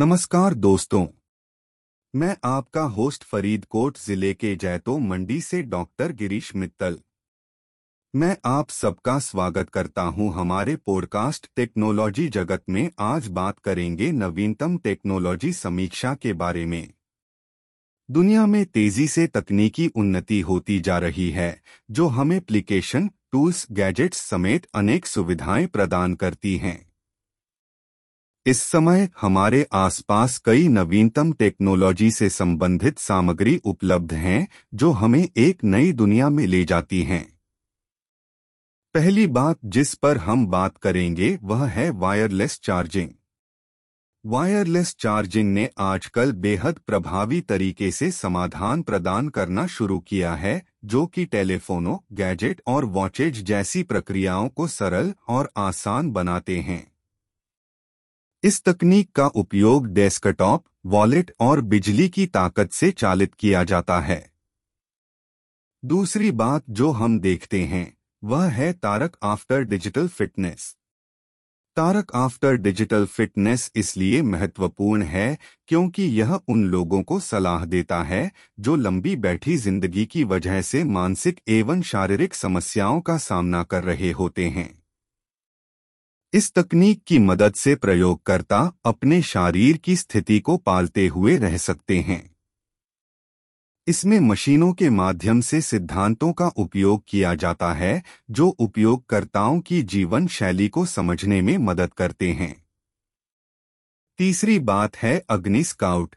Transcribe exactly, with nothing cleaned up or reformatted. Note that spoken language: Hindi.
नमस्कार दोस्तों, मैं आपका होस्ट फरीदकोट जिले के जैतो मंडी से डॉक्टर गिरीश मित्तल। मैं आप सबका स्वागत करता हूं हमारे पॉडकास्ट टेक्नोलॉजी जगत में। आज बात करेंगे नवीनतम टेक्नोलॉजी समीक्षा के बारे में। दुनिया में तेजी से तकनीकी उन्नति होती जा रही है, जो हमें एप्लीकेशन, टूल्स, गैजेट्स समेत अनेक सुविधाएं प्रदान करती हैं। इस समय हमारे आसपास कई नवीनतम टेक्नोलॉजी से संबंधित सामग्री उपलब्ध हैं, जो हमें एक नई दुनिया में ले जाती हैं। पहली बात जिस पर हम बात करेंगे वह है वायरलेस चार्जिंग। वायरलेस चार्जिंग ने आजकल बेहद प्रभावी तरीके से समाधान प्रदान करना शुरू किया है, जो कि टेलीफोनों, गैजेट और वॉचेज जैसी प्रक्रियाओं को सरल और आसान बनाते हैं। इस तकनीक का उपयोग डेस्कटॉप, वॉलेट और बिजली की ताकत से चालित किया जाता है। दूसरी बात जो हम देखते हैं वह है तारक आफ्टर डिजिटल फिटनेस। तारक आफ्टर डिजिटल फिटनेस इसलिए महत्वपूर्ण है क्योंकि यह उन लोगों को सलाह देता है जो लंबी बैठी जिंदगी की वजह से मानसिक एवं शारीरिक समस्याओं का सामना कर रहे होते हैं। इस तकनीक की मदद से प्रयोगकर्ता अपने शरीर की स्थिति को पालते हुए रह सकते हैं। इसमें मशीनों के माध्यम से सिद्धांतों का उपयोग किया जाता है, जो उपयोगकर्ताओं की जीवन शैली को समझने में मदद करते हैं। तीसरी बात है अग्नि स्काउट